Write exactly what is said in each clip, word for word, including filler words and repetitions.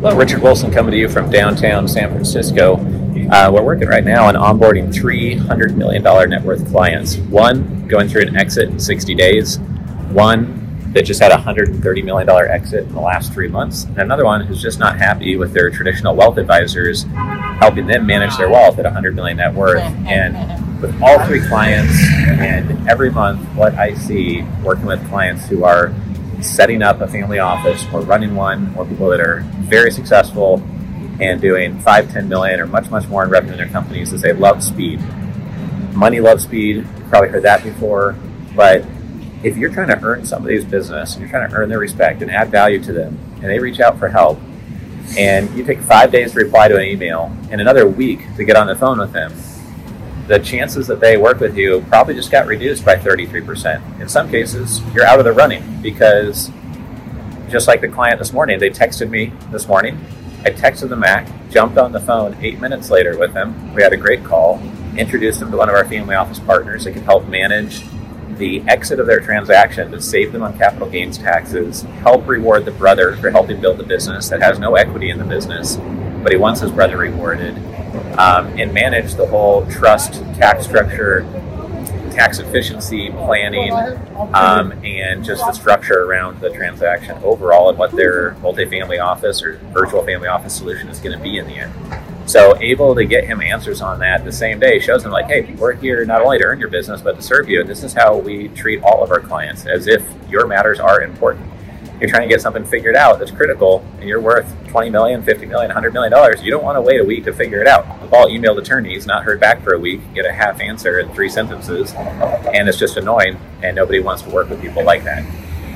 Hello, Richard Wilson coming to you from downtown San Francisco. Uh, we're working right now on onboarding three hundred million dollars net worth clients. One, going through an exit in sixty days. One that just had a one hundred thirty million dollars exit in the last three months. And another one who's just not happy with their traditional wealth advisors helping them manage their wealth at one hundred million dollars net worth. And with all three clients and every month, what I see working with clients who are setting up a family office or running one, or people that are very successful and doing five, ten million or much, much more in revenue in their companies, is they love speed. Money loves speed. You've probably heard that before. But if you're trying to earn somebody's business and you're trying to earn their respect and add value to them, and they reach out for help, and you take five days to reply to an email and another week to get on the phone with them, the chances that they work with you probably just got reduced by thirty-three percent. In some cases, you're out of the running, because just like the client this morning, they texted me this morning. I texted them back, jumped on the phone eight minutes later with them. We had a great call, introduced them to one of our family office partners that can help manage the exit of their transaction to save them on capital gains taxes, help reward the brother for helping build the business that has no equity in the business, but he wants his brother rewarded. Um, and manage the whole trust, tax structure, tax efficiency, planning, um, and just the structure around the transaction overall, and what their multifamily office or virtual family office solution is going to be in the end. So able to get him answers on that the same day shows him, like, hey, we're here not only to earn your business, but to serve you. And this is how we treat all of our clients, as if your matters are important. You're trying to get something figured out that's critical, and you're worth twenty million dollars, fifty million dollars, one hundred million dollars. You don't want to wait a week to figure it out. We've all emailed attorneys, not heard back for a week, get a half answer in three sentences, and it's just annoying, and nobody wants to work with people like that.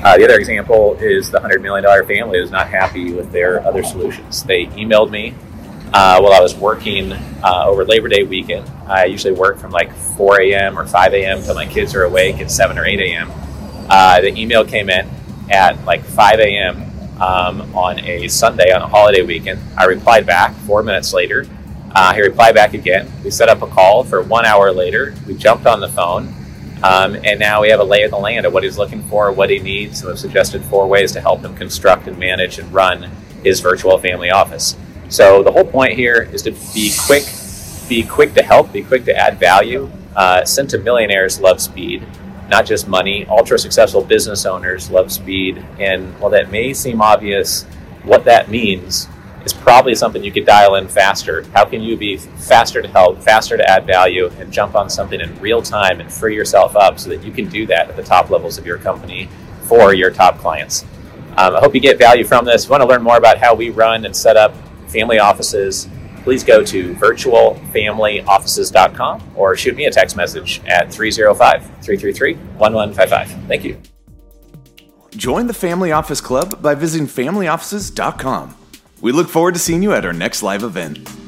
Uh, the other example is the one hundred million dollars family who's not happy with their other solutions. They emailed me uh, while I was working uh, over Labor Day weekend. I usually work from like four a.m. or five a.m. till my kids are awake at seven or eight a.m. Uh, the email came in at like five a.m. Um, on a Sunday, on a holiday weekend. I replied back four minutes later. Uh, he replied back again. We set up a call for one hour later. We jumped on the phone. Um, and now we have a lay of the land of what he's looking for, what he needs. So I've suggested four ways to help him construct and manage and run his virtual family office. So the whole point here is to be quick, be quick to help, be quick to add value. Uh, sent to millionaires love speed. Not just money. Ultra successful business owners love speed. And while that may seem obvious, what that means is probably something you could dial in faster. How can you be faster to help, faster to add value, and jump on something in real time and free yourself up so that you can do that at the top levels of your company for your top clients? Um, I hope you get value from this. If you want to learn more about how we run and set up family offices, please go to virtual family offices dot com or shoot me a text message at three oh five, three three three, one one five five. Thank you. Join the Family Office Club by visiting family offices dot com. We look forward to seeing you at our next live event.